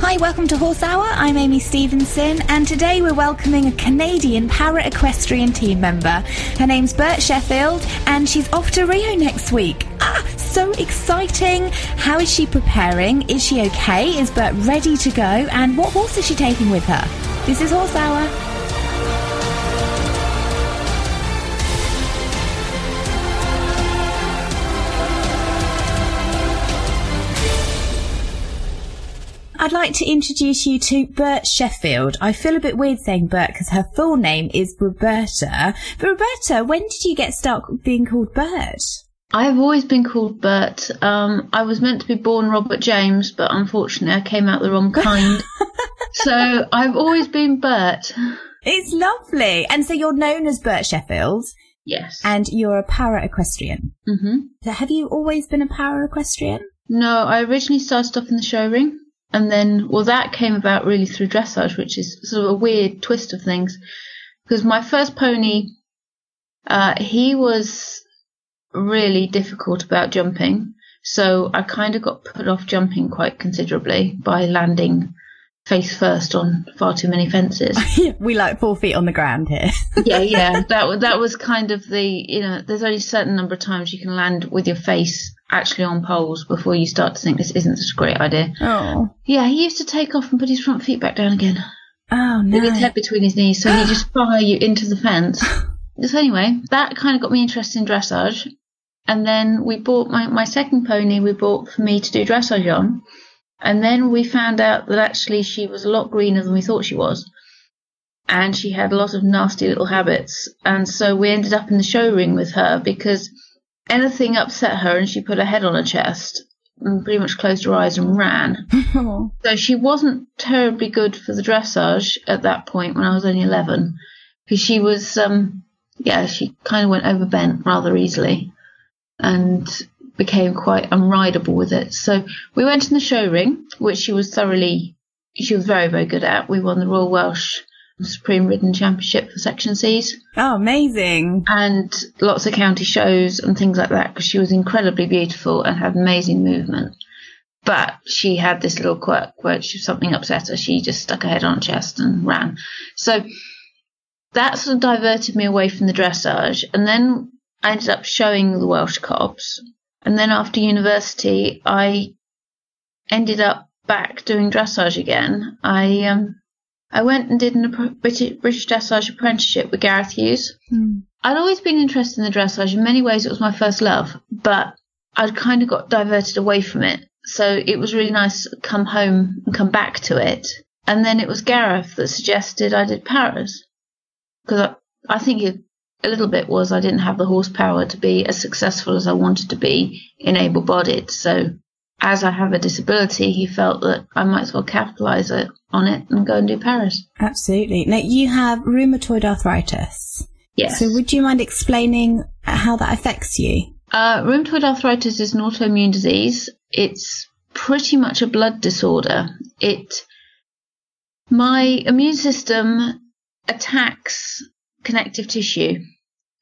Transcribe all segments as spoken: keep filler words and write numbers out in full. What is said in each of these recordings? Hi, welcome to Horse Hour. I'm Amy Stevenson, and today we're welcoming a Canadian para equestrian team member. Her name's Bert Sheffield, and she's off to Rio next week. Ah, so exciting! How is she preparing? Is she okay? Is Bert ready to go? And what horse is she taking with her? This is Horse Hour. I'd like to introduce you to Bert Sheffield. I feel a bit weird saying Bert because her full name is Roberta. But Roberta, when did you get stuck being called Bert? I've always been called Bert. Um, I was meant to be born Robert James, but unfortunately I came out the wrong kind. So I've always been Bert. It's lovely. And so you're known as Bert Sheffield. Yes. And you're a para equestrian. Mm-hmm. So have you always been a para equestrian? No, I originally started off in the show ring. And then, well, that came about really through dressage, which is sort of a weird twist of things. Because my first pony, uh, he was really difficult about jumping. So I kind of got put off jumping quite considerably by landing face first on far too many fences. We like four feet on the ground here. yeah, yeah. That, that was kind of the, you know, there's only a certain number of times you can land with your face actually on poles before you start to think this isn't such a great idea. Oh. Yeah, he used to take off and put his front feet back down again. Oh, no. With his head between his knees, so he'd just fire you into the fence. So anyway, that kind of got me interested in dressage. And then we bought my, my second pony we bought for me to do dressage on. And then we found out that actually she was a lot greener than we thought she was. And she had a lot of nasty little habits. And so we ended up in the show ring with her because anything upset her and she put her head on her chest and pretty much closed her eyes and ran. So she wasn't terribly good for the dressage at that point when I was only eleven because she was, um, yeah, she kind of went overbent rather easily and became quite unrideable with it. So we went in the show ring, which she was thoroughly, she was very, very good at. We won the Royal Welsh Supreme Ridden Championship for Section C's. Oh, amazing. And lots of county shows and things like that because she was incredibly beautiful and had amazing movement. But she had this little quirk where if something upset her, she just stuck her head on her chest and ran. So that sort of diverted me away from the dressage. And then I ended up showing the Welsh cobs. And then after university, I ended up back doing dressage again. I... um. I went and did a British, British dressage apprenticeship with Gareth Hughes. Mm. I'd always been interested in the dressage. In many ways, it was my first love, but I'd kind of got diverted away from it. So it was really nice to come home and come back to it. And then it was Gareth that suggested I did Paras. Because I, I think it, a little bit was I didn't have the horsepower to be as successful as I wanted to be in able-bodied. So as I have a disability, he felt that I might as well capitalise it. on it and go and do Paras. Absolutely. Now, you have rheumatoid arthritis. Yes. So would you mind explaining how that affects you? Uh, rheumatoid arthritis is an autoimmune disease. It's pretty much a blood disorder. It, my immune system attacks connective tissue.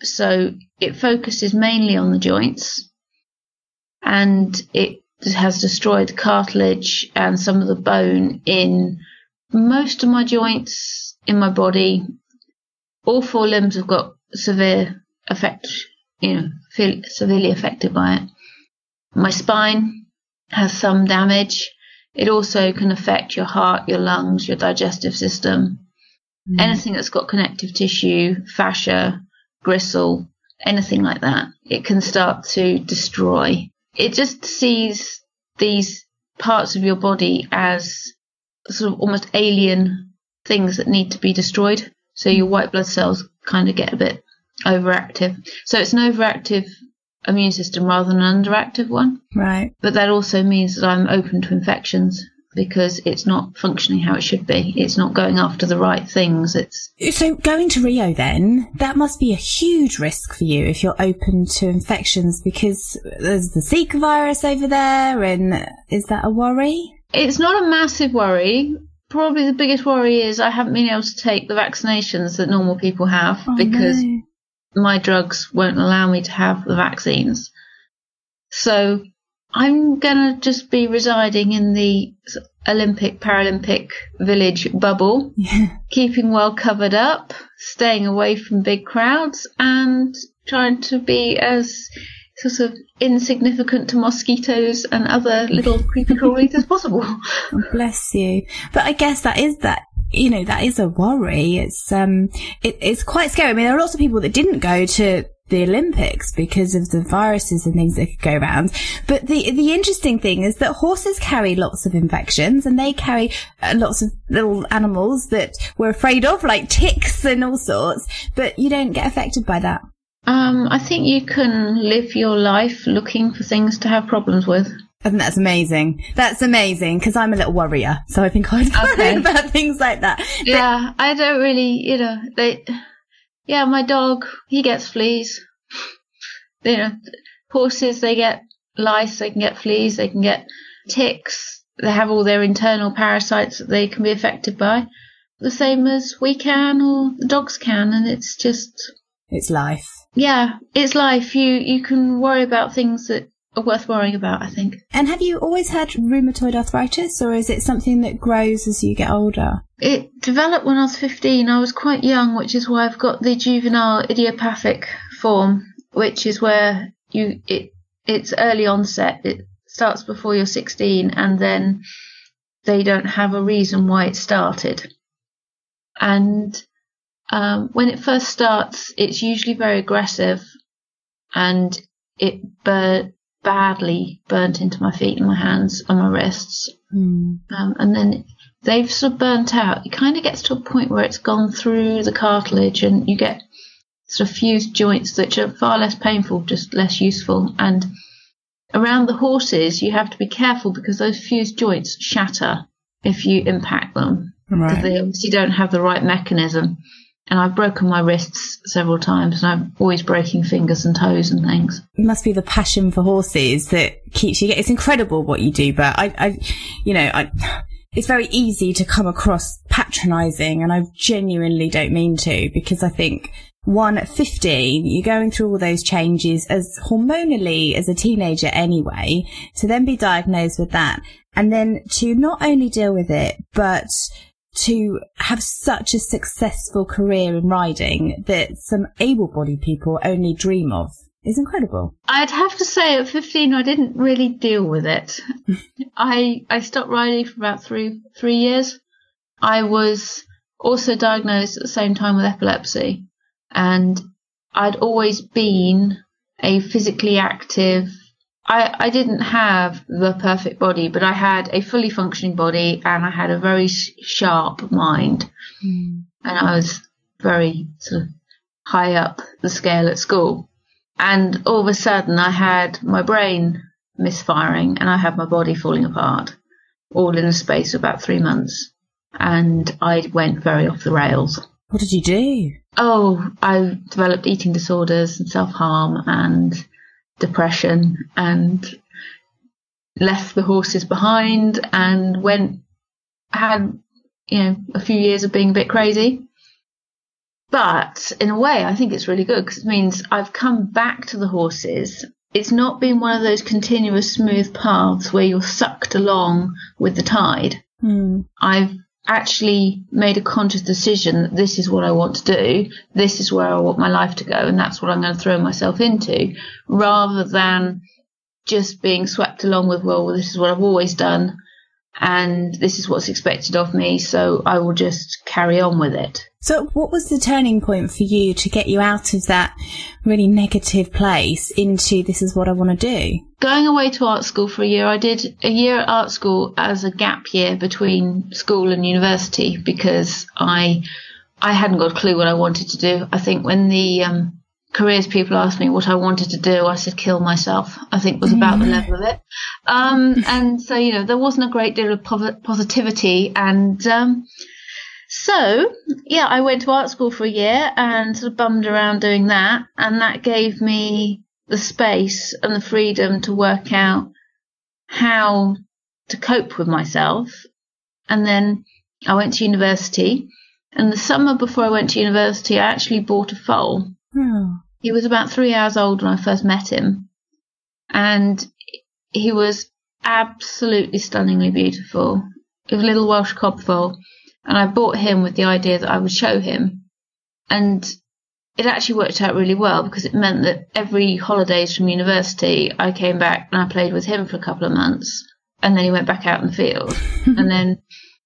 So it focuses mainly on the joints and it has destroyed cartilage and some of the bone in most of my joints in my body. All four limbs have got severe effect, you know, severely affected by it. My spine has some damage. It also can affect your heart, your lungs, your digestive system. Mm. Anything that's got connective tissue, fascia, gristle, anything like that, it can start to destroy. It just sees these parts of your body as sort of almost alien things that need to be destroyed. So your white blood cells kind of get a bit overactive. So it's an overactive immune system rather than an underactive one. Right. But that also means that I'm open to infections because it's not functioning how it should be. It's not going after the right things. It's So going to Rio then, that must be a huge risk for you if you're open to infections, because there's the Zika virus over there, and is that a worry? It's not a massive worry. Probably the biggest worry is I haven't been able to take the vaccinations that normal people have oh, because no. my drugs won't allow me to have the vaccines. So I'm going to just be residing in the Olympic, Paralympic village bubble, yeah. keeping well covered up, staying away from big crowds, and trying to be as sort of insignificant to mosquitoes and other little creepy crawlies as possible. Bless you. But I guess that is that. You know, that is a worry. It's um, it, it's quite scary. I mean, there are lots of people that didn't go to the Olympics because of the viruses and things that could go around. But the the interesting thing is that horses carry lots of infections, and they carry uh, lots of little animals that we're afraid of, like ticks and all sorts. But you don't get affected by that. Um, I think you can live your life looking for things to have problems with. And that's amazing. That's amazing, because I'm a little worrier, so I think I'd worry okay. about things like that. Yeah, but I don't really, you know, they, yeah, my dog, he gets fleas. You know, horses, they get lice, they can get fleas, they can get ticks. They have all their internal parasites that they can be affected by. The same as we can, or the dogs can, and it's just... It's life. Yeah, it's life. You, you can worry about things that worth worrying about, I think. And have you always had rheumatoid arthritis, or is it something that grows as you get older? It developed when I was fifteen. I was quite young, which is why I've got the juvenile idiopathic form, which is where you it it's early onset. It starts before you're sixteen, and then they don't have a reason why it started. And um, when it first starts, it's usually very aggressive, and it but badly burnt into my feet and my hands and my wrists. Mm. Um, and then they've sort of burnt out. It kind of gets to a point where it's gone through the cartilage, and you get sort of fused joints that are far less painful, just less useful. And around the horses, you have to be careful because those fused joints shatter if you impact them. Right. Because they obviously don't have the right mechanism. And I've broken my wrists several times, and I'm always breaking fingers and toes and things. It must be the passion for horses that keeps you... It's incredible what you do, but I, I you know, I, it's very easy to come across patronising, and I genuinely don't mean to, because I think, one, at fifteen, you're going through all those changes as hormonally as a teenager anyway, to then be diagnosed with that, and then to not only deal with it, but... to have such a successful career in riding that some able-bodied people only dream of is incredible. I'd have to say at fifteen I didn't really deal with it. I I stopped riding for about three three years. I was also diagnosed at the same time with epilepsy, and I'd always been a physically active... I, I didn't have the perfect body, but I had a fully functioning body, and I had a very sh- sharp mind. Mm. And I was very sort of high up the scale at school. And all of a sudden I had my brain misfiring, and I had my body falling apart, all in the space of about three months. And I went very off the rails. What did you do? Oh, I developed eating disorders and self-harm and... depression, and left the horses behind, and went had you know a few years of being a bit crazy. But in a way I think it's really good, because it means I've come back to the horses. It's not been one of those continuous smooth paths where you're sucked along with the tide. Mm. I've actually made a conscious decision that this is what I want to do, this is where I want my life to go, and that's what I'm going to throw myself into, rather than just being swept along with, well, this is what I've always done and this is what's expected of me, so I will just carry on with it. So what was the turning point for you to get you out of that really negative place into this is what I want to do? Going away to art school for a year. I did a year at art school as a gap year between school and university because I I hadn't got a clue what I wanted to do. I think when the um, careers people asked me what I wanted to do, I said kill myself, I think was about the level of it. Um, and so, you know, there wasn't a great deal of positivity and... Um, So, yeah, I went to art school for a year and sort of bummed around doing that, and that gave me the space and the freedom to work out how to cope with myself. And then I went to university, and the summer before I went to university, I actually bought a foal. Oh. He was about three hours old when I first met him, and he was absolutely stunningly beautiful. He was a little Welsh cob foal. And I bought him with the idea that I would show him. And it actually worked out really well because it meant that every holidays from university, I came back and I played with him for a couple of months. And then he went back out in the field. And then,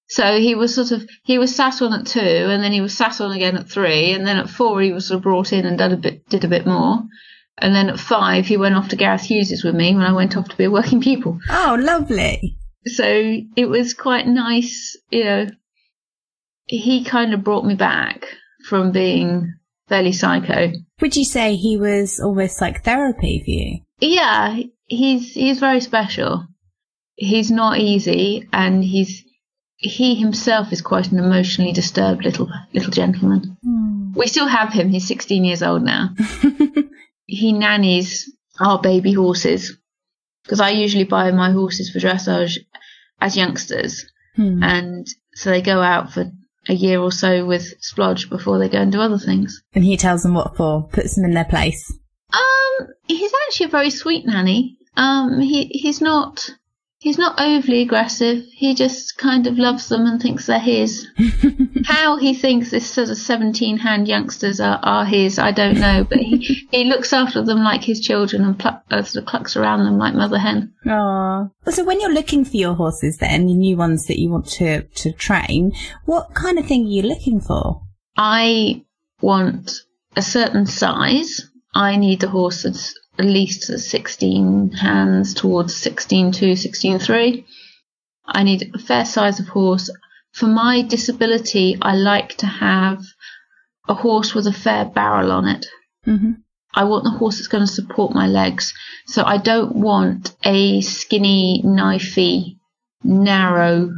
so he was sort of, he was sat on at two and then he was sat on again at three. And then at four, he was sort of brought in and done a bit, did a bit more. And then at five, he went off to Gareth Hughes' with me when I went off to be a working pupil. Oh, lovely. So it was quite nice, you know. He kind of brought me back from being fairly psycho. Would you say he was almost like therapy for you? Yeah, he's he's very special. He's not easy, and he's he himself is quite an emotionally disturbed little little gentleman. Mm. We still have him. He's sixteen years old now. He nannies our baby horses because I usually buy my horses for dressage as youngsters, mm. and so they go out for a year or so with Splodge before they go and do other things. And he tells them what for, puts them in their place. Um, he's actually a very sweet nanny. Um, he he's not he's not overly aggressive. He just kind of loves them and thinks they're his. How he thinks this sort of seventeen-hand youngsters are, are his, I don't know. But he, he looks after them like his children and pluck, uh, sort of clucks around them like mother hen. Aww. So when you're looking for your horses then, the new ones that you want to, to train, what kind of thing are you looking for? I want a certain size. I need the horse that's at least sixteen hands towards sixteen two, sixteen three. I need a fair size of horse. For my disability, I like to have a horse with a fair barrel on it. Mm-hmm. I want the horse that's going to support my legs. So I don't want a skinny, knifey, narrow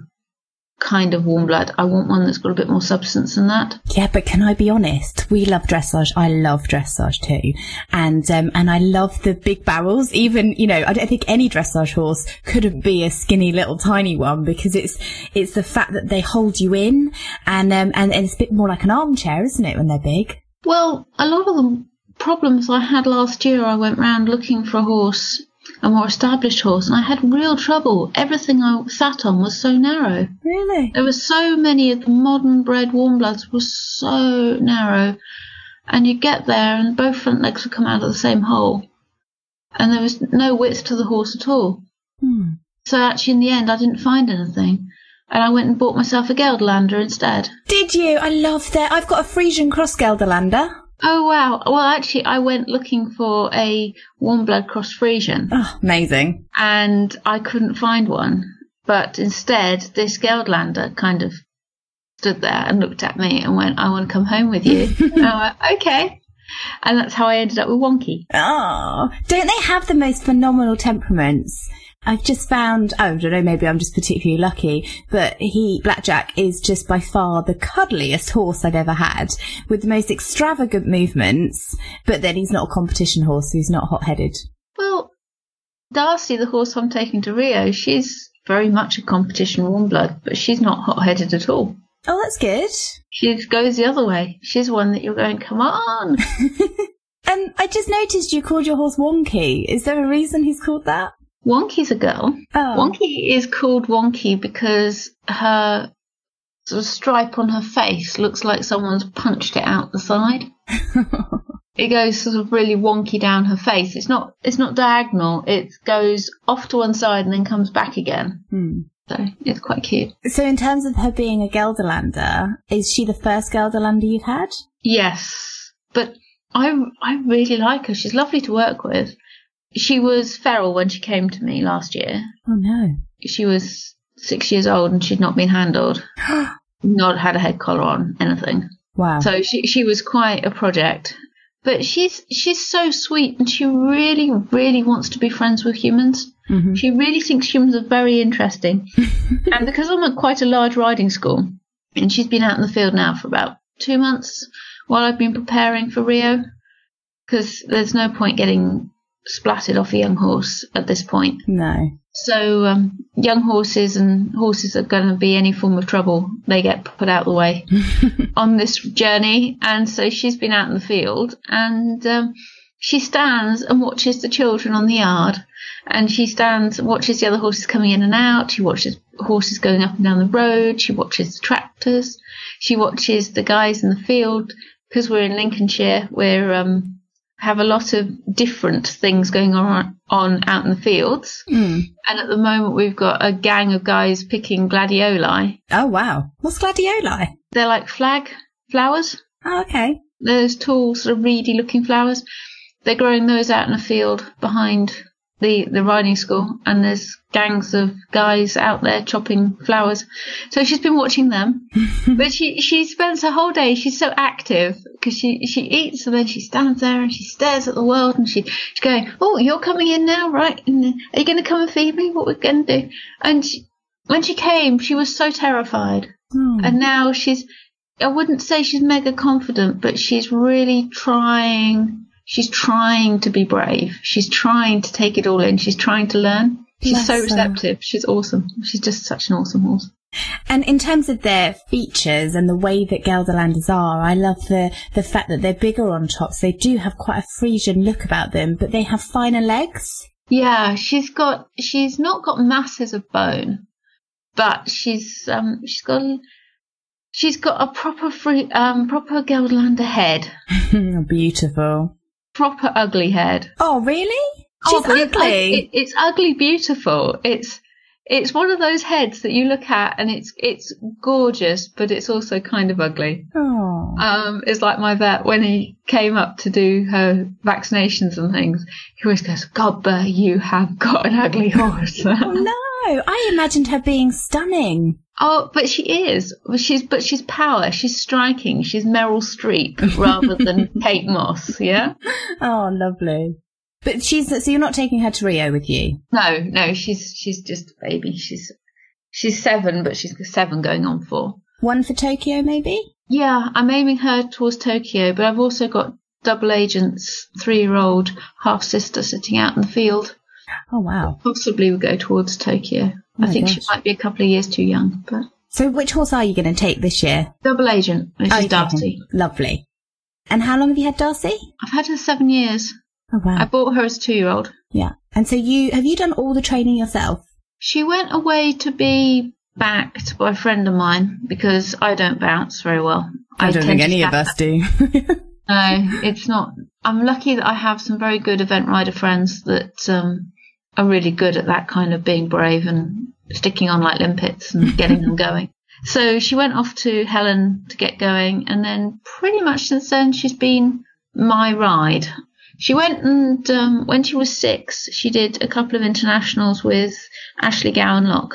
kind of warm blood. I want one that's got a bit more substance than that. Yeah, but can I be honest? We love dressage. I love dressage too. And um, and I love the big barrels. Even, you know, I don't think any dressage horse could be a skinny little tiny one because it's it's the fact that they hold you in and, um, and, and it's a bit more like an armchair, isn't it, when they're big? Well, a lot of the problems I had last year, I went round looking for a horse, a more established horse, and I had real trouble. Everything I sat on was so narrow. Really? There were so many of the modern bred warm bloods were so narrow, and you get there and both front legs would come out of the same hole, and there was no width to the horse at all. Hmm. So actually in the end I didn't find anything. And I went and bought myself a Gelderlander instead. Did you? I love that. I've got a Friesian cross Gelderlander. Oh, wow. Well, actually, I went looking for a warm blood cross Friesian. Oh, amazing. And I couldn't find one. But instead, this Gelderlander kind of stood there and looked at me and went, I want to come home with you. And I went, okay. And that's how I ended up with Wonky. Oh, don't they have the most phenomenal temperaments? I've just found, oh, I don't know, maybe I'm just particularly lucky, but he, Blackjack, is just by far the cuddliest horse I've ever had, with the most extravagant movements, but then he's not a competition horse, so he's not hot-headed. Well, Darcy, the horse I'm taking to Rio, she's very much a competition warm blood, but she's not hot-headed at all. Oh, that's good. She goes the other way. She's one that you're going, come on. And I just noticed you called your horse Wonky. Is there a reason he's called that? Wonky's a girl. Oh. Wonky is called Wonky because her sort of stripe on her face looks like someone's punched it out the side. it goes sort of really wonky down her face. It's not it's not diagonal. It goes off to one side and then comes back again. Hmm. So it's quite cute. So in terms of her being a Gelderlander, is she the first Gelderlander you've had? Yes, but I, I really like her. She's lovely to work with. She was feral when she came to me last year. Oh, no. She was six years old and she'd not been handled, not had a head collar on, anything. Wow. So she she was quite a project. But she's she's so sweet, and she really, really wants to be friends with humans. Mm-hmm. She really thinks humans are very interesting. And because I'm at quite a large riding school, and she's been out in the field now for about two months while I've been preparing for Rio, because there's no point getting splatted off a young horse at this point. No. So um, young horses and horses that are going to be any form of trouble, they get put out of the way on this journey. And so she's been out in the field, and um, she stands and watches the children on the yard, and she stands and watches the other horses coming in and out. She watches horses going up and down the road. She watches the tractors. She watches the guys in the field, because we're in Lincolnshire. We're um, have a lot of different things going on on out in the fields. Mm. And at the moment, we've got a gang of guys picking gladioli. Oh, wow. What's gladioli? They're like flag flowers. Oh, okay. Those tall, sort of reedy-looking flowers. They're growing those out in a field behind the, the riding school, and there's gangs of guys out there chopping flowers. So she's been watching them. But she, she spends her whole day, she's so active, because she, she eats, and then she stands there and she stares at the world, and she, she's going, oh, you're coming in now, right? And are you going to come and feed me? What are we going to do? And she, when she came, she was so terrified. Mm. And now she's, I wouldn't say she's mega confident, but she's really trying... She's trying to be brave. She's trying to take it all in. She's trying to learn. She's Bless so receptive. Her. She's awesome. She's just such an awesome horse. And in terms of their features and the way that Gelderlanders are, I love the, the fact that they're bigger on top. So they do have quite a Friesian look about them, but they have finer legs. Yeah, she's got, she's not got masses of bone, but she's, um, she's got, she's got a proper free, um, proper Gelderlander head. Beautiful. Proper ugly head. Oh, really? She's oh, ugly. It, it, it's ugly, beautiful. It's it's one of those heads that you look at and it's it's gorgeous, but it's also kind of ugly. Oh. Um, it's like my vet when he came up to do her vaccinations and things. He always goes, "God, Bert, you have got an ugly horse." Oh no, I imagined her being stunning. Oh, but she is. She's but she's power. She's striking. She's Meryl Streep rather than Kate Moss. Yeah. Oh, lovely. But she's so you're not taking her to Rio with you? No, no. She's she's just a baby. She's she's seven, but she's seven going on four. One for Tokyo, maybe. Yeah, I'm aiming her towards Tokyo, but I've also got double agent's three-year-old half sister sitting out in the field. Oh wow! Possibly would go towards Tokyo. Oh, I think gosh. She might be a couple of years too young. But so, which horse are you going to take this year? Double agent, which okay. is Darcy. Lovely. And how long have you had Darcy? I've had her seven years. Oh wow! I bought her as a two-year-old. Yeah. And so, you have you done all the training yourself? She went away to be backed by a friend of mine because I don't bounce very well. I, I don't think any of us do. No, it's not. I'm lucky that I have some very good event rider friends that. Um, are really good at that kind of being brave and sticking on like limpets and getting them going. So she went off to Helen to get going, and then pretty much since then she's been my ride. She went and um, when she was six, she did a couple of internationals with Ashley Gowanlock,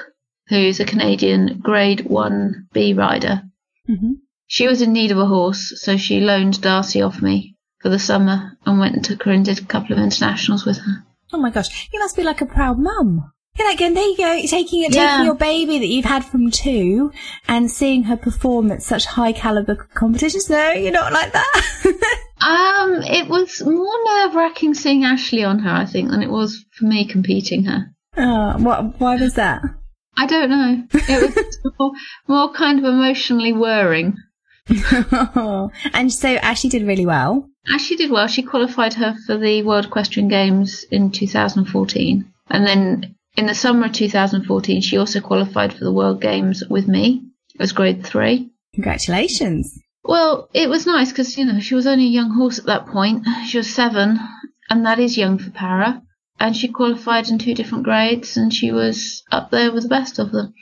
who's a Canadian grade one B rider. Mm-hmm. She was in need of a horse, so she loaned Darcy off me for the summer and went and took her and did a couple of internationals with her. Oh my gosh, you must be like a proud mum. You're like, and there you go, taking it, yeah. taking your baby that you've had from two and seeing her perform at such high caliber competitions. No, you're not like that. um, it was more nerve wracking seeing Ashley on her, I think, than it was for me competing her. Oh, what? Why was that? I don't know. It was more, more kind of emotionally whirring. And so Ashley did really well. Ashley did well. She qualified her for the World Equestrian Games in two thousand fourteen. And then in the summer of two thousand fourteen, she also qualified for the World Games with me. It was grade three. Congratulations. Well, it was nice because, you know, she was only a young horse at that point. She was seven, and that is young for para. And she qualified in two different grades, and she was up there with the best of them.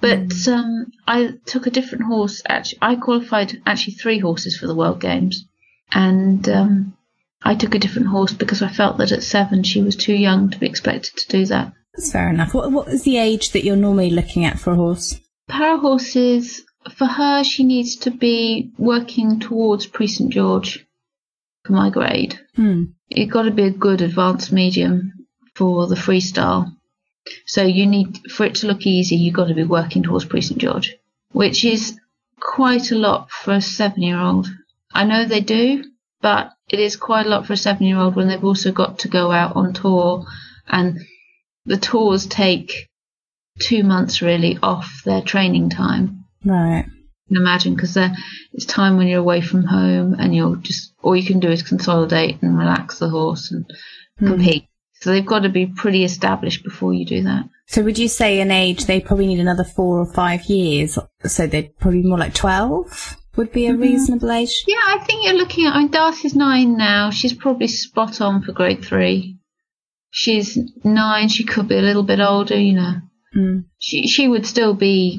But um, I took a different horse. Actually, I qualified actually three horses for the World Games. And um, I took a different horse because I felt that at seven she was too young to be expected to do that. That's fair enough. What What is the age that you're normally looking at for a horse? Para horses, for her, she needs to be working towards Pre-Saint George for my grade. Hmm. It's got to be a good advanced medium for the freestyle. So you need, for it to look easy, you've got to be working towards Pre-Saint George, which is quite a lot for a seven-year-old. I know they do, but it is quite a lot for a seven-year-old when they've also got to go out on tour, and the tours take two months really off their training time. Right. You can imagine, because it's time when you're away from home, and you're just, all you can do is consolidate and relax the horse and mm. compete. So they've got to be pretty established before you do that. So would you say an age, they probably need another four or five years, so they'd probably more like twelve would be a mm-hmm. reasonable age? Yeah, I think you're looking at, I mean, Darcy's nine now. She's probably spot on for grade three. She's nine. She could be a little bit older, you know. Mm. She she would still be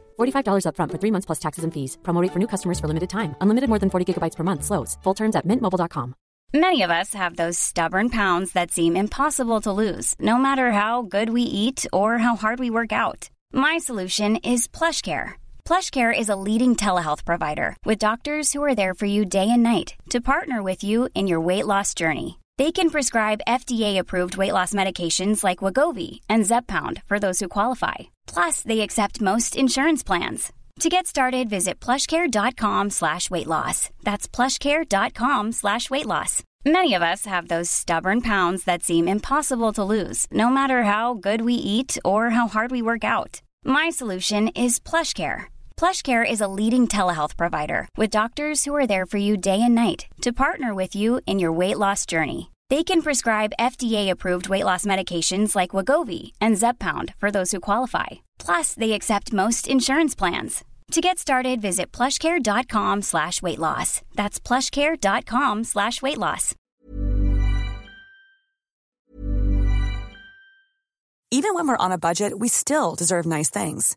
forty-five dollars up front for three months plus taxes and fees. Promo rate for new customers for limited time. Unlimited more than forty gigabytes per month slows. Full terms at mint mobile dot com. Many of us have those stubborn pounds that seem impossible to lose, no matter how good we eat or how hard we work out. My solution is PlushCare. PlushCare is a leading telehealth provider with doctors who are there for you day and night to partner with you in your weight loss journey. They can prescribe F D A-approved weight loss medications like Wegovy and Zepbound for those who qualify. Plus, they accept most insurance plans. To get started, visit plushcare.com slash weight loss. That's plushcare.com slash weight loss. Many of us have those stubborn pounds that seem impossible to lose, no matter how good we eat or how hard we work out. My solution is PlushCare. PlushCare is a leading telehealth provider with doctors who are there for you day and night to partner with you in your weight loss journey. They can prescribe F D A-approved weight loss medications like Wegovy and Zepbound for those who qualify. Plus, they accept most insurance plans. To get started, visit plushcare.com slash weight loss. That's plushcare.com slash weight loss. Even when we're on a budget, we still deserve nice things.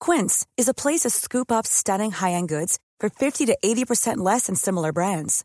Quince is a place to scoop up stunning high-end goods for fifty to eighty percent less than similar brands.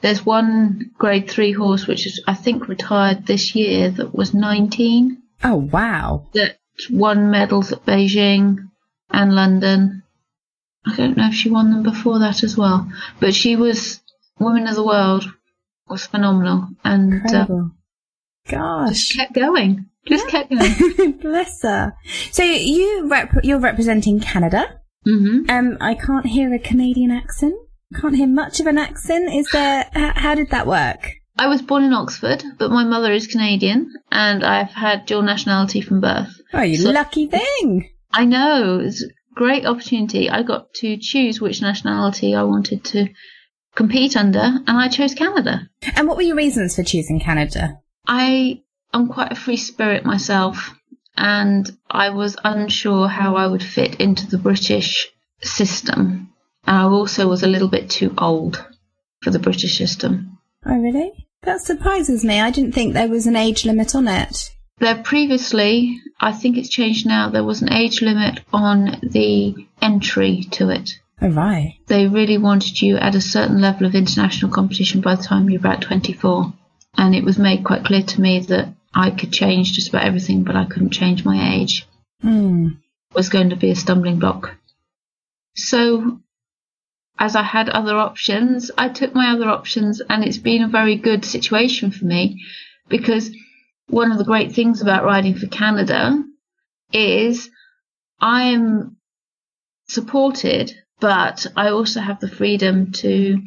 There's one grade three horse, which is, I think, retired this year, that was nineteen. Oh, wow. That won medals at Beijing and London. I don't know if she won them before that as well. But she was Woman of the World, was phenomenal. And incredible. Uh, Gosh. Just kept going. Just yeah. kept going. Bless her. So you rep- you're representing Canada. Mm-hmm. Um, I can't hear a Canadian accent. Can't hear much of an accent. Is there? How did that work? I was born in Oxford, but my mother is Canadian, and I've had dual nationality from birth. Oh, you so lucky thing! I know, it's a great opportunity. I got to choose which nationality I wanted to compete under, and I chose Canada. And what were your reasons for choosing Canada? I I'm quite a free spirit myself, and I was unsure how I would fit into the British system. And I also was a little bit too old for the British system. Oh, really? That surprises me. I didn't think there was an age limit on it. There previously, I think it's changed now, there was an age limit on the entry to it. Oh, right. They really wanted you at a certain level of international competition by the time you were about twenty-four. And it was made quite clear to me that I could change just about everything, but I couldn't change my age. Mm. It was going to be a stumbling block. So, as I had other options, I took my other options, and it's been a very good situation for me, because one of the great things about riding for Canada is I am supported, but I also have the freedom to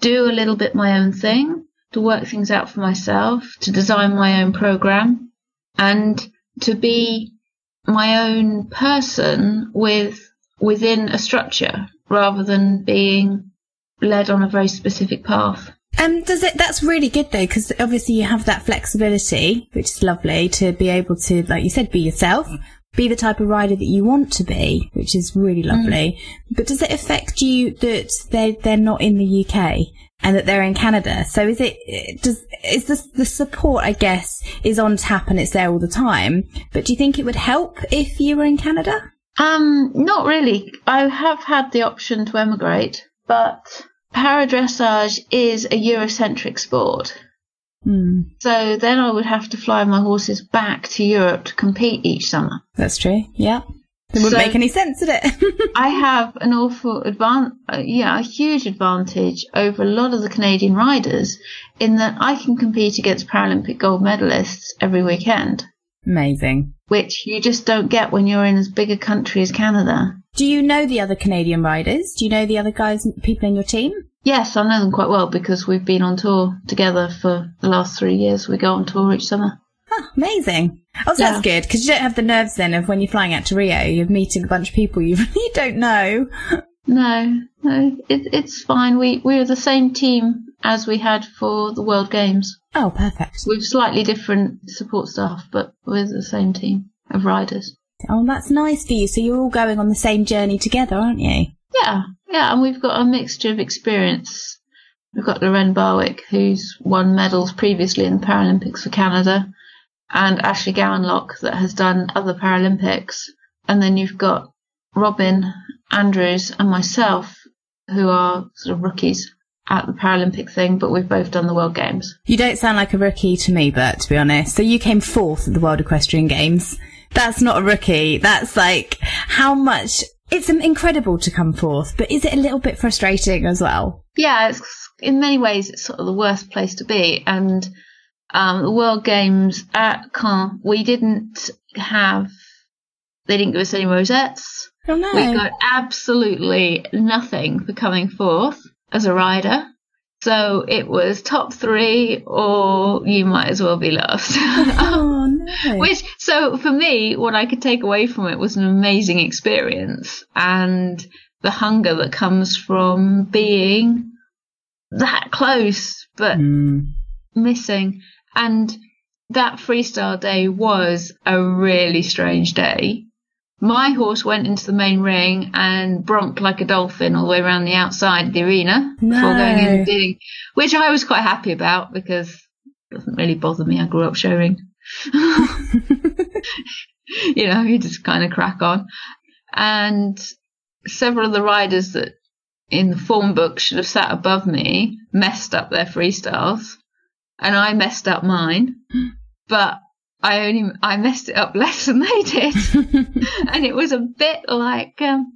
do a little bit my own thing, to work things out for myself, to design my own program, and to be my own person with within a structure, rather than being led on a very specific path. Um, does it? That's really good, though, because obviously you have that flexibility, which is lovely, to be able to, like you said, be yourself, be the type of rider that you want to be, which is really lovely. Mm. But does it affect you that they they're not in the U K and that they're in Canada? So is it? Does is this, the support, I guess, is on tap and it's there all the time? But do you think it would help if you were in Canada? Um, not really. I have had the option to emigrate, but para dressage is a Eurocentric sport. Mm. So then I would have to fly my horses back to Europe to compete each summer. That's true, yeah. It wouldn't so make any sense, would it? I have an awful advantage, yeah, a huge advantage over a lot of the Canadian riders in that I can compete against Paralympic gold medalists every weekend. Amazing. Which you just don't get when you're in as big a country as Canada. Do you know the other Canadian riders? Do you know the other guys, people in your team? Yes, I know them quite well because we've been on tour together for the last three years. We go on tour each summer. Huh, amazing. Oh, so yeah. That's good, because you don't have the nerves then of when you're flying out to Rio, you're meeting a bunch of people you really don't know. No, no, it, it's fine. We we're the same team as we had for the World Games. Oh, perfect. With slightly different support staff, but we're the same team of riders. Oh, that's nice for you. So you're all going on the same journey together, aren't you? Yeah, yeah, and we've got a mixture of experience. We've got Lorraine Barwick, who's won medals previously in the Paralympics for Canada, and Ashley Gowanlock, that has done other Paralympics. And then you've got Robin Andrews and myself, who are sort of rookies at the Paralympic thing, but we've both done the World Games. You don't sound like a rookie to me, Bert, to be honest. So you came fourth at the World Equestrian Games. That's not a rookie. That's like how much... It's incredible to come fourth, but is it a little bit frustrating as well? Yeah, it's, in many ways it's sort of the worst place to be. And um, the World Games at Caen, we didn't have... They didn't give us any rosettes. Oh, no. We got absolutely nothing for coming fourth as a rider. So it was top three or you might as well be last. Oh, no. Which, so for me, what I could take away from it was an amazing experience and the hunger that comes from being that close but mm. missing. And that freestyle day was a really strange day. My horse went into the main ring and bronked like a dolphin all the way around the outside of the arena no. before going in and bidding, which I was quite happy about because it doesn't really bother me. I grew up show ring. You know, you just kind of crack on. And several of the riders that in the form book should have sat above me messed up their freestyles, and I messed up mine. But I only I messed it up less than they did, and it was a bit like, um,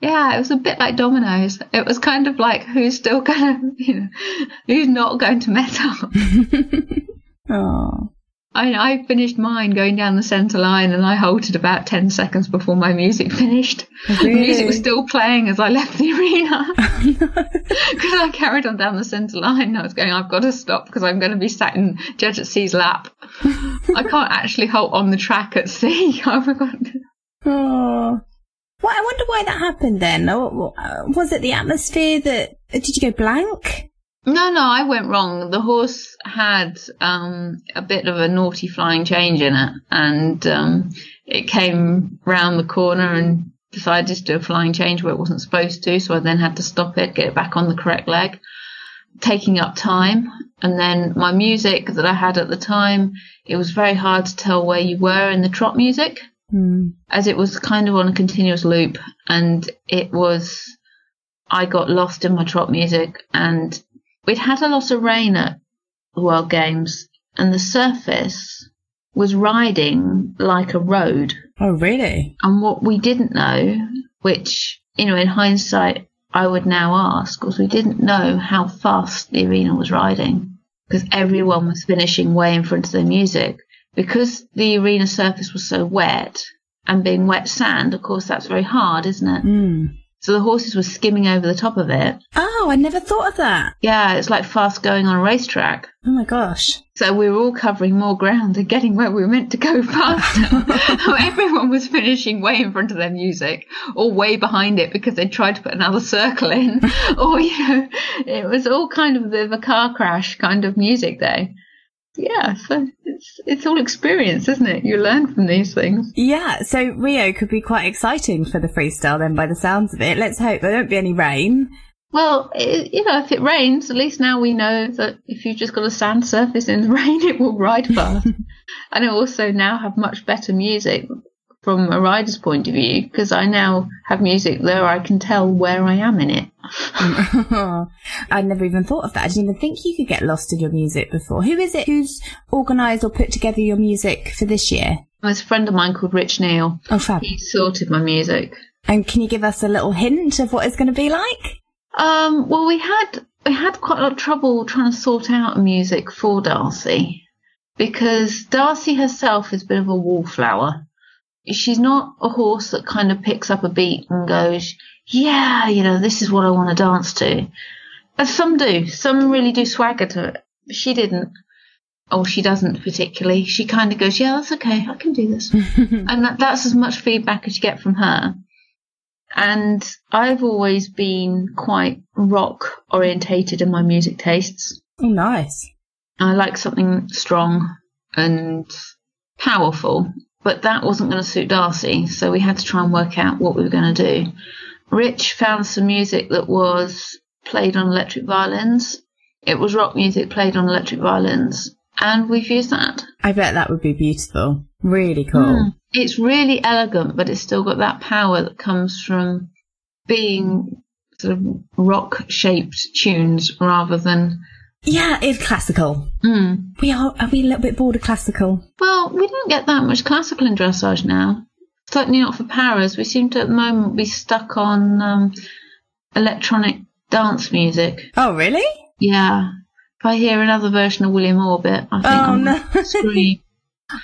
yeah, it was a bit like dominoes. It was kind of like who's still going to, you know, who's not going to mess up. Oh, I I finished mine going down the centre line, and I halted about ten seconds before my music finished. Really? The music was still playing as I left the arena because I carried on down the centre line. And I was going, I've got to stop because I'm going to be sat in Judge at C's lap. I can't actually halt on the track at sea. I forgot. Oh, well, I wonder why that happened then. Was it the atmosphere that... Did you go blank? No, no, I went wrong. The horse had um, a bit of a naughty flying change in it, and um, it came round the corner and decided to do a flying change where it wasn't supposed to, so I then had to stop it, get it back on the correct leg, taking up time. And then my music that I had at the time, it was very hard to tell where you were in the trot music, mm. as it was kind of on a continuous loop, and it was, I got lost in my trot music. And we'd had a lot of rain at the World Games, and the surface was riding like a road. Oh, really? And what we didn't know, which, you know, in hindsight, I would now ask, was we didn't know how fast the arena was riding, because everyone was finishing way in front of their music. Because the arena surface was so wet, and being wet sand, of course, that's very hard, isn't it? Mm. So the horses were skimming over the top of it. Oh, I never thought of that. Yeah, it's like fast going on a racetrack. Oh, my gosh. So we were all covering more ground and getting where we were meant to go faster. Everyone was finishing way in front of their music or way behind it because they tried to put another circle in. Or, you know, it was all kind of the, the car crash kind of music day. Yeah, so it's it's all experience, isn't it? You learn from these things. Yeah, so Rio could be quite exciting for the freestyle then, by the sounds of it. Let's hope there won't be any rain. Well, it, you know, if it rains, at least now we know that if you've just got a sand surface in the rain, it will ride fast. And I also now have much better music from a rider's point of view, because I now have music there I can tell where I am in it. I never even thought of that. I didn't even think you could get lost in your music before. Who is it who's organised or put together your music for this year? There's a friend of mine called Rich Neal. Oh, fab. He sorted my music. And can you give us a little hint of what it's going to be like? Um, well, we had, we had quite a lot of trouble trying to sort out music for Darcy, because Darcy herself is a bit of a wallflower. She's not a horse that kind of picks up a beat and goes, yeah, you know, this is what I want to dance to. As some do. Some really do swagger to it. She didn't. Or she doesn't particularly. She kind of goes, yeah, that's okay. I can do this. And that, that's as much feedback as you get from her. And I've always been quite rock orientated in my music tastes. Oh, nice. I like something strong and powerful. But that wasn't going to suit Darcy, so we had to try and work out what we were going to do. Rich found some music that was played on electric violins. It was rock music played on electric violins, and we've used that. I bet that would be beautiful. Really cool. Mm. It's really elegant, but it's still got that power that comes from being sort of rock-shaped tunes rather than... Yeah, it's classical. Mm. We are, are we a little bit bored of classical? Well, we don't get that much classical in dressage now. Certainly not for Paras. We seem to, at the moment, be stuck on um, electronic dance music. Oh, really? Yeah. If I hear another version of William Orbit, I think oh, I'm no. going to scream.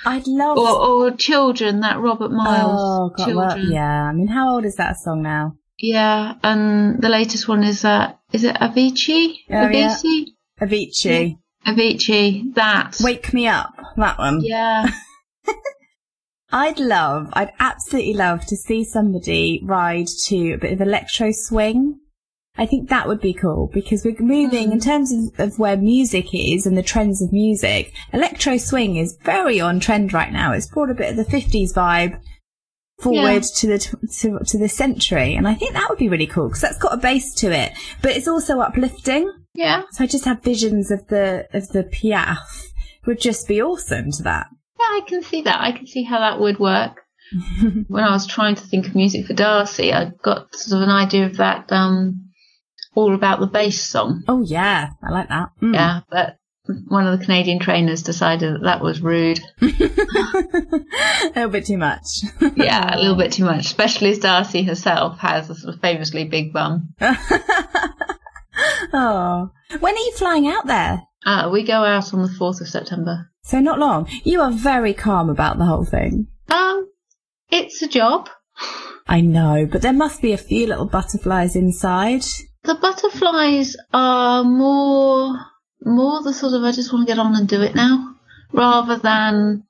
I'd love... Or, or Children, that Robert Miles. Oh, God, Children. Well, yeah. I mean, how old is that song now? Yeah, and the latest one is, uh, is it Avicii? Oh, Avicii? Yeah. Avicii. Avicii, that. Wake Me Up, that one. Yeah. I'd love, I'd absolutely love to see somebody ride to a bit of electro swing. I think that would be cool, because we're moving, mm. in terms of, of where music is and the trends of music, electro swing is very on trend right now. It's brought a bit of the fifties vibe forward yeah. to the to, to this century, and I think that would be really cool, because that's got a base to it, but it's also uplifting. Yeah. So I just have visions of the of the Piaf. It would just be awesome to that. Yeah, I can see that. I can see how that would work. When I was trying to think of music for Darcy, I got sort of an idea of that um, All About the Bass song. Oh, yeah. I like that. Mm. Yeah, but one of the Canadian trainers decided that that was rude. A little bit too much. Yeah, a little bit too much, especially as Darcy herself has a sort of famously big bum. Oh, when are you flying out there? Uh, we go out on the fourth of September. So not long. You are very calm about the whole thing. Um, it's a job. I know, but there must be a few little butterflies inside. The butterflies are more, more the sort of, I just want to get on and do it now, rather than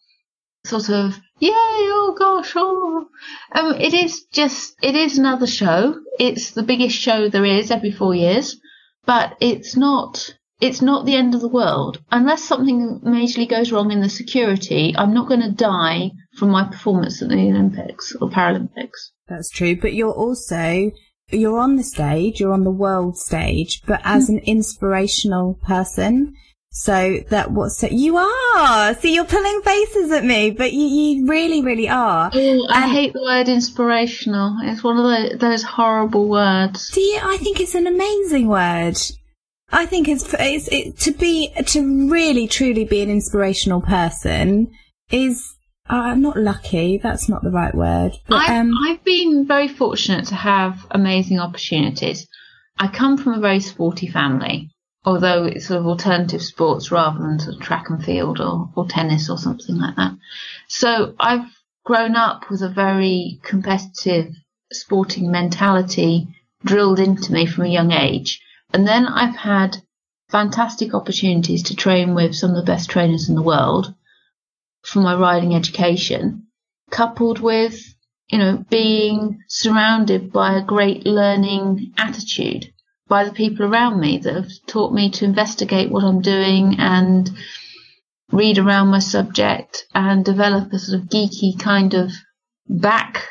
sort of, yay, oh gosh, oh. Um, it is just, it is another show. It's the biggest show there is every four years. But it's not it's not the end of the world. Unless something majorly goes wrong in the security, I'm not going to die from my performance at the Olympics or Paralympics. That's true. But you're also, you're on the stage, you're on the world stage, but as an inspirational person. So that what so you are. See, you're pulling faces at me, but you, you really, really are. Ooh, I um, hate the word inspirational. It's one of the, those horrible words. Do you? I think it's an amazing word. I think it's, it's it, to be to really truly be an inspirational person is uh, not lucky. That's not the right word. But, I've, um, I've been very fortunate to have amazing opportunities. I come from a very sporty family. Although it's sort of alternative sports rather than sort of track and field or, or tennis or something like that. So I've grown up with a very competitive sporting mentality drilled into me from a young age. And then I've had fantastic opportunities to train with some of the best trainers in the world for my riding education, coupled with, you know, being surrounded by a great learning attitude by the people around me that have taught me to investigate what I'm doing and read around my subject and develop a sort of geeky kind of back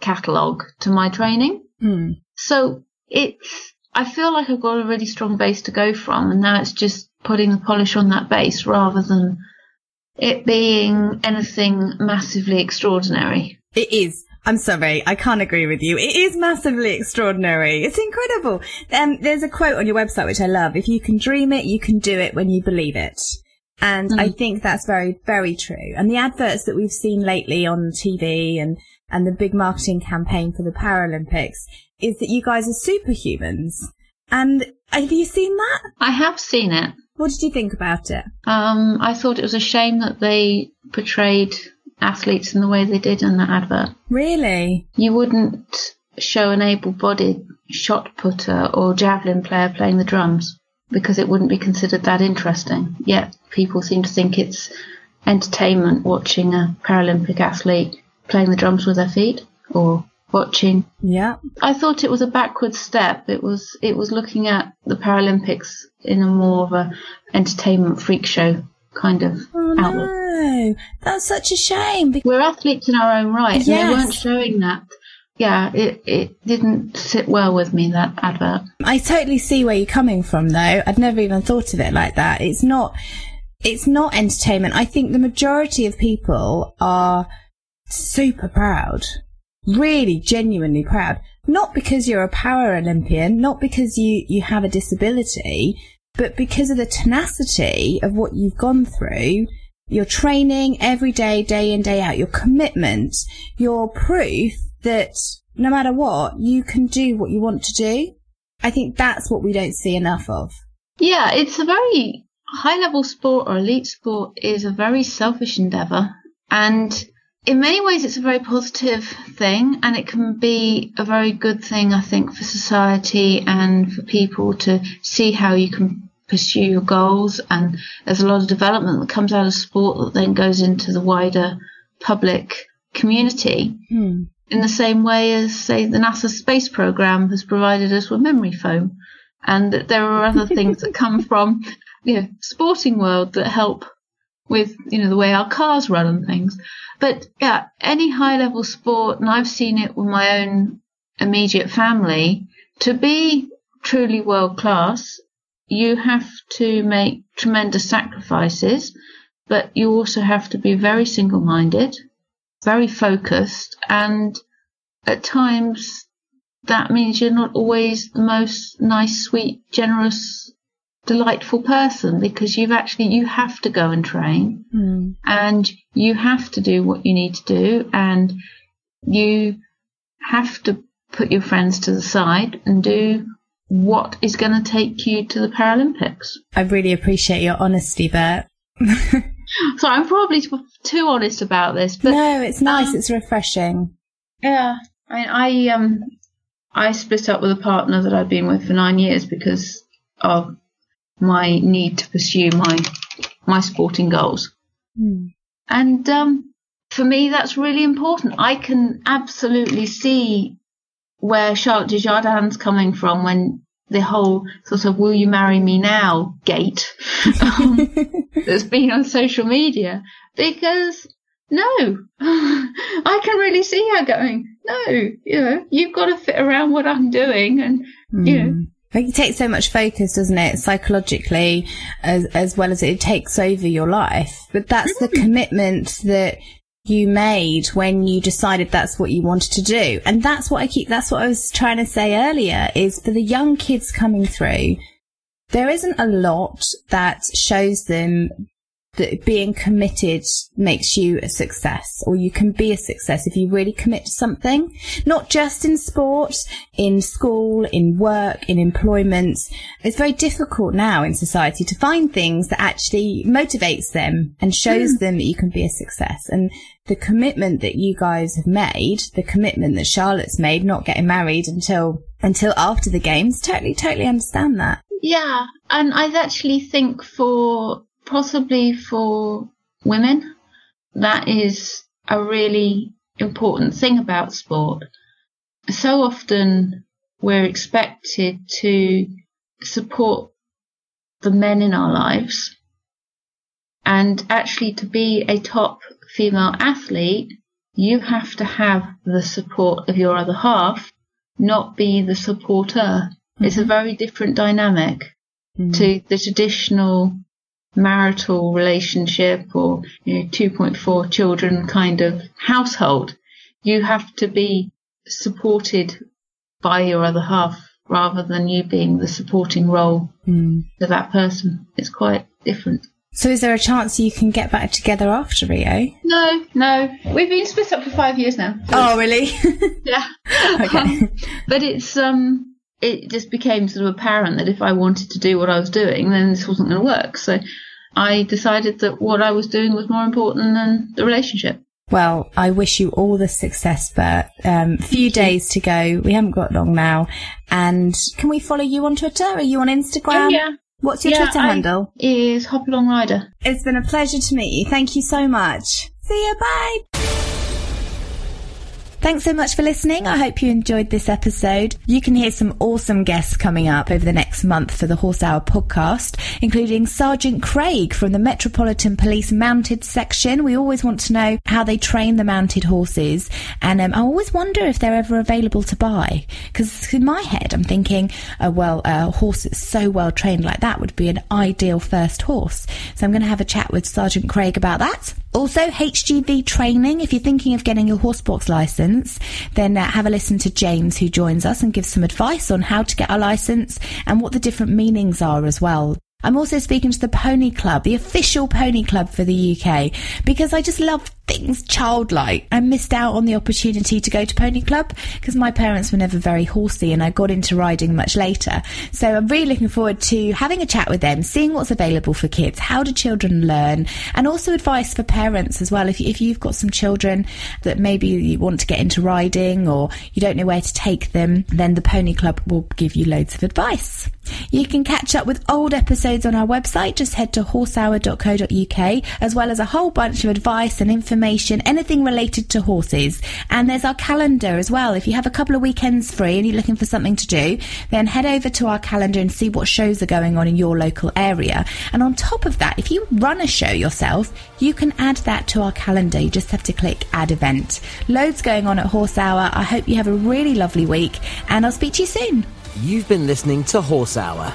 catalogue to my training. Mm. So it's, I feel like I've got a really strong base to go from, and now it's just putting the polish on that base rather than it being anything massively extraordinary. It is. I'm sorry, I can't agree with you. It is massively extraordinary. It's incredible. Um, there's a quote on your website which I love. If you can dream it, you can do it when you believe it. And mm. I think that's very, very true. And the adverts that we've seen lately on T V and, and the big marketing campaign for the Paralympics is that you guys are superhumans. And have you seen that? I have seen it. What did you think about it? Um, I thought it was a shame that they portrayed athletes in the way they did in that advert. Really? You wouldn't show an able-bodied shot putter or javelin player playing the drums because it wouldn't be considered that interesting. Yet people seem to think it's entertainment watching a Paralympic athlete playing the drums with their feet or watching. Yeah. I thought it was a backward step. It was it was looking at the Paralympics in a more of a entertainment freak show kind of oh, no. outlook. No, that's such a shame. Because we're athletes in our own right, yes. And they weren't showing that. Yeah, it, it didn't sit well with me, that advert. I totally see where you're coming from, though. I'd never even thought of it like that. It's not, it's not entertainment. I think the majority of people are super proud, really genuinely proud. Not because you're a Paralympian, not because you, you have a disability, but because of the tenacity of what you've gone through. Your training every day, day in, day out, your commitment, your proof that no matter what, you can do what you want to do. I think that's what we don't see enough of. Yeah, it's a very high-level sport, or elite sport is a very selfish endeavour. And in many ways, it's a very positive thing, and it can be a very good thing, I think, for society and for people to see how you can pursue your goals, and there's a lot of development that comes out of sport that then goes into the wider public community hmm. in the same way as, say, the NASA space program has provided us with memory foam, and that there are other things that come from, you know, sporting world that help with, you know, the way our cars run and things. But yeah, any high level sport, and I've seen it with my own immediate family, to be truly world class, you have to make tremendous sacrifices, but you also have to be very single-minded, very focused, and at times that means you're not always the most nice, sweet, generous, delightful person, because you've actually, you have to go and train mm. and you have to do what you need to do, and you have to put your friends to the side and do what is going to take you to the Paralympics. I really appreciate your honesty, Bert. So I'm probably too honest about this, but no, it's nice. Um, it's refreshing. Yeah, I, mean, I um, I split up with a partner that I've been with for nine years because of my need to pursue my my sporting goals, mm. and um, for me, that's really important. I can absolutely see where Charlotte Desjardins coming from when the whole sort of "will you marry me now" gate um, that's been on social media, because no, I can really see her going, no, you know, you've got to fit around what I'm doing, and mm. you know. It takes so much focus, doesn't it, psychologically, as as well as it takes over your life. But that's the commitment that you made when you decided that's what you wanted to do. And that's what I keep, that's what I was trying to say earlier, is for the young kids coming through, there isn't a lot that shows them that being committed makes you a success, or you can be a success if you really commit to something, not just in sport, in school, in work, in employment. It's very difficult now in society to find things that actually motivates them and shows mm. them that you can be a success. And the commitment that you guys have made, the commitment that Charlotte's made, not getting married until until after the games, totally, totally understand that. Yeah, and I actually think for... possibly for women, that is a really important thing about sport. So often we're expected to support the men in our lives, and actually to be a top female athlete, you have to have the support of your other half, not be the supporter. Mm-hmm. It's a very different dynamic mm-hmm. to the traditional marital relationship, or you know, two point four children kind of household. You have to be supported by your other half rather than you being the supporting role mm. to that person. It's quite different. So is there a chance you can get back together after Rio? No, no. We've been split up for five years now. So oh, really? Yeah. Okay. Um, but it's... um. It just became sort of apparent that if I wanted to do what I was doing, then this wasn't going to work. So I decided that what I was doing was more important than the relationship. Well, I wish you all the success, Bert. Um, few days to go. We haven't got long now. And can we follow you on Twitter? Are you on Instagram? Oh, yeah. What's your yeah, Twitter I handle? Is Hop Along Rider. It's been a pleasure to meet you. Thank you so much. See you. Bye. Thanks so much for listening. I hope you enjoyed this episode. You can hear some awesome guests coming up over the next month for the Horse Hour podcast, including Sergeant Craig from the Metropolitan Police Mounted Section. We always want to know how they train the mounted horses. And um, I always wonder if they're ever available to buy. Because in my head, I'm thinking, oh, well, a horse that's so well trained like that would be an ideal first horse. So I'm going to have a chat with Sergeant Craig about that. Also, H G V training. If you're thinking of getting your horse box license, then uh, have a listen to James, who joins us and gives some advice on how to get our license and what the different meanings are as well. I'm also speaking to the Pony Club, the official Pony Club for the U K, because I just love things childlike. I missed out on the opportunity to go to Pony Club because my parents were never very horsey and I got into riding much later. So I'm really looking forward to having a chat with them, seeing what's available for kids, how do children learn, and also advice for parents as well. If, if you've got some children that maybe you want to get into riding or you don't know where to take them, then the Pony Club will give you loads of advice. You can catch up with old episodes on our website. Just head to horse hour dot co dot u k, as well as a whole bunch of advice and information, anything related to horses. And there's our calendar as well. If you have a couple of weekends free and you're looking for something to do, then head over to our calendar and see what shows are going on in your local area. And on top of that, if you run a show yourself, you can add that to our calendar. You just have to click add event. Loads going on at Horse Hour. I hope you have a really lovely week, and I'll speak to you soon. You've been listening to Horse Hour.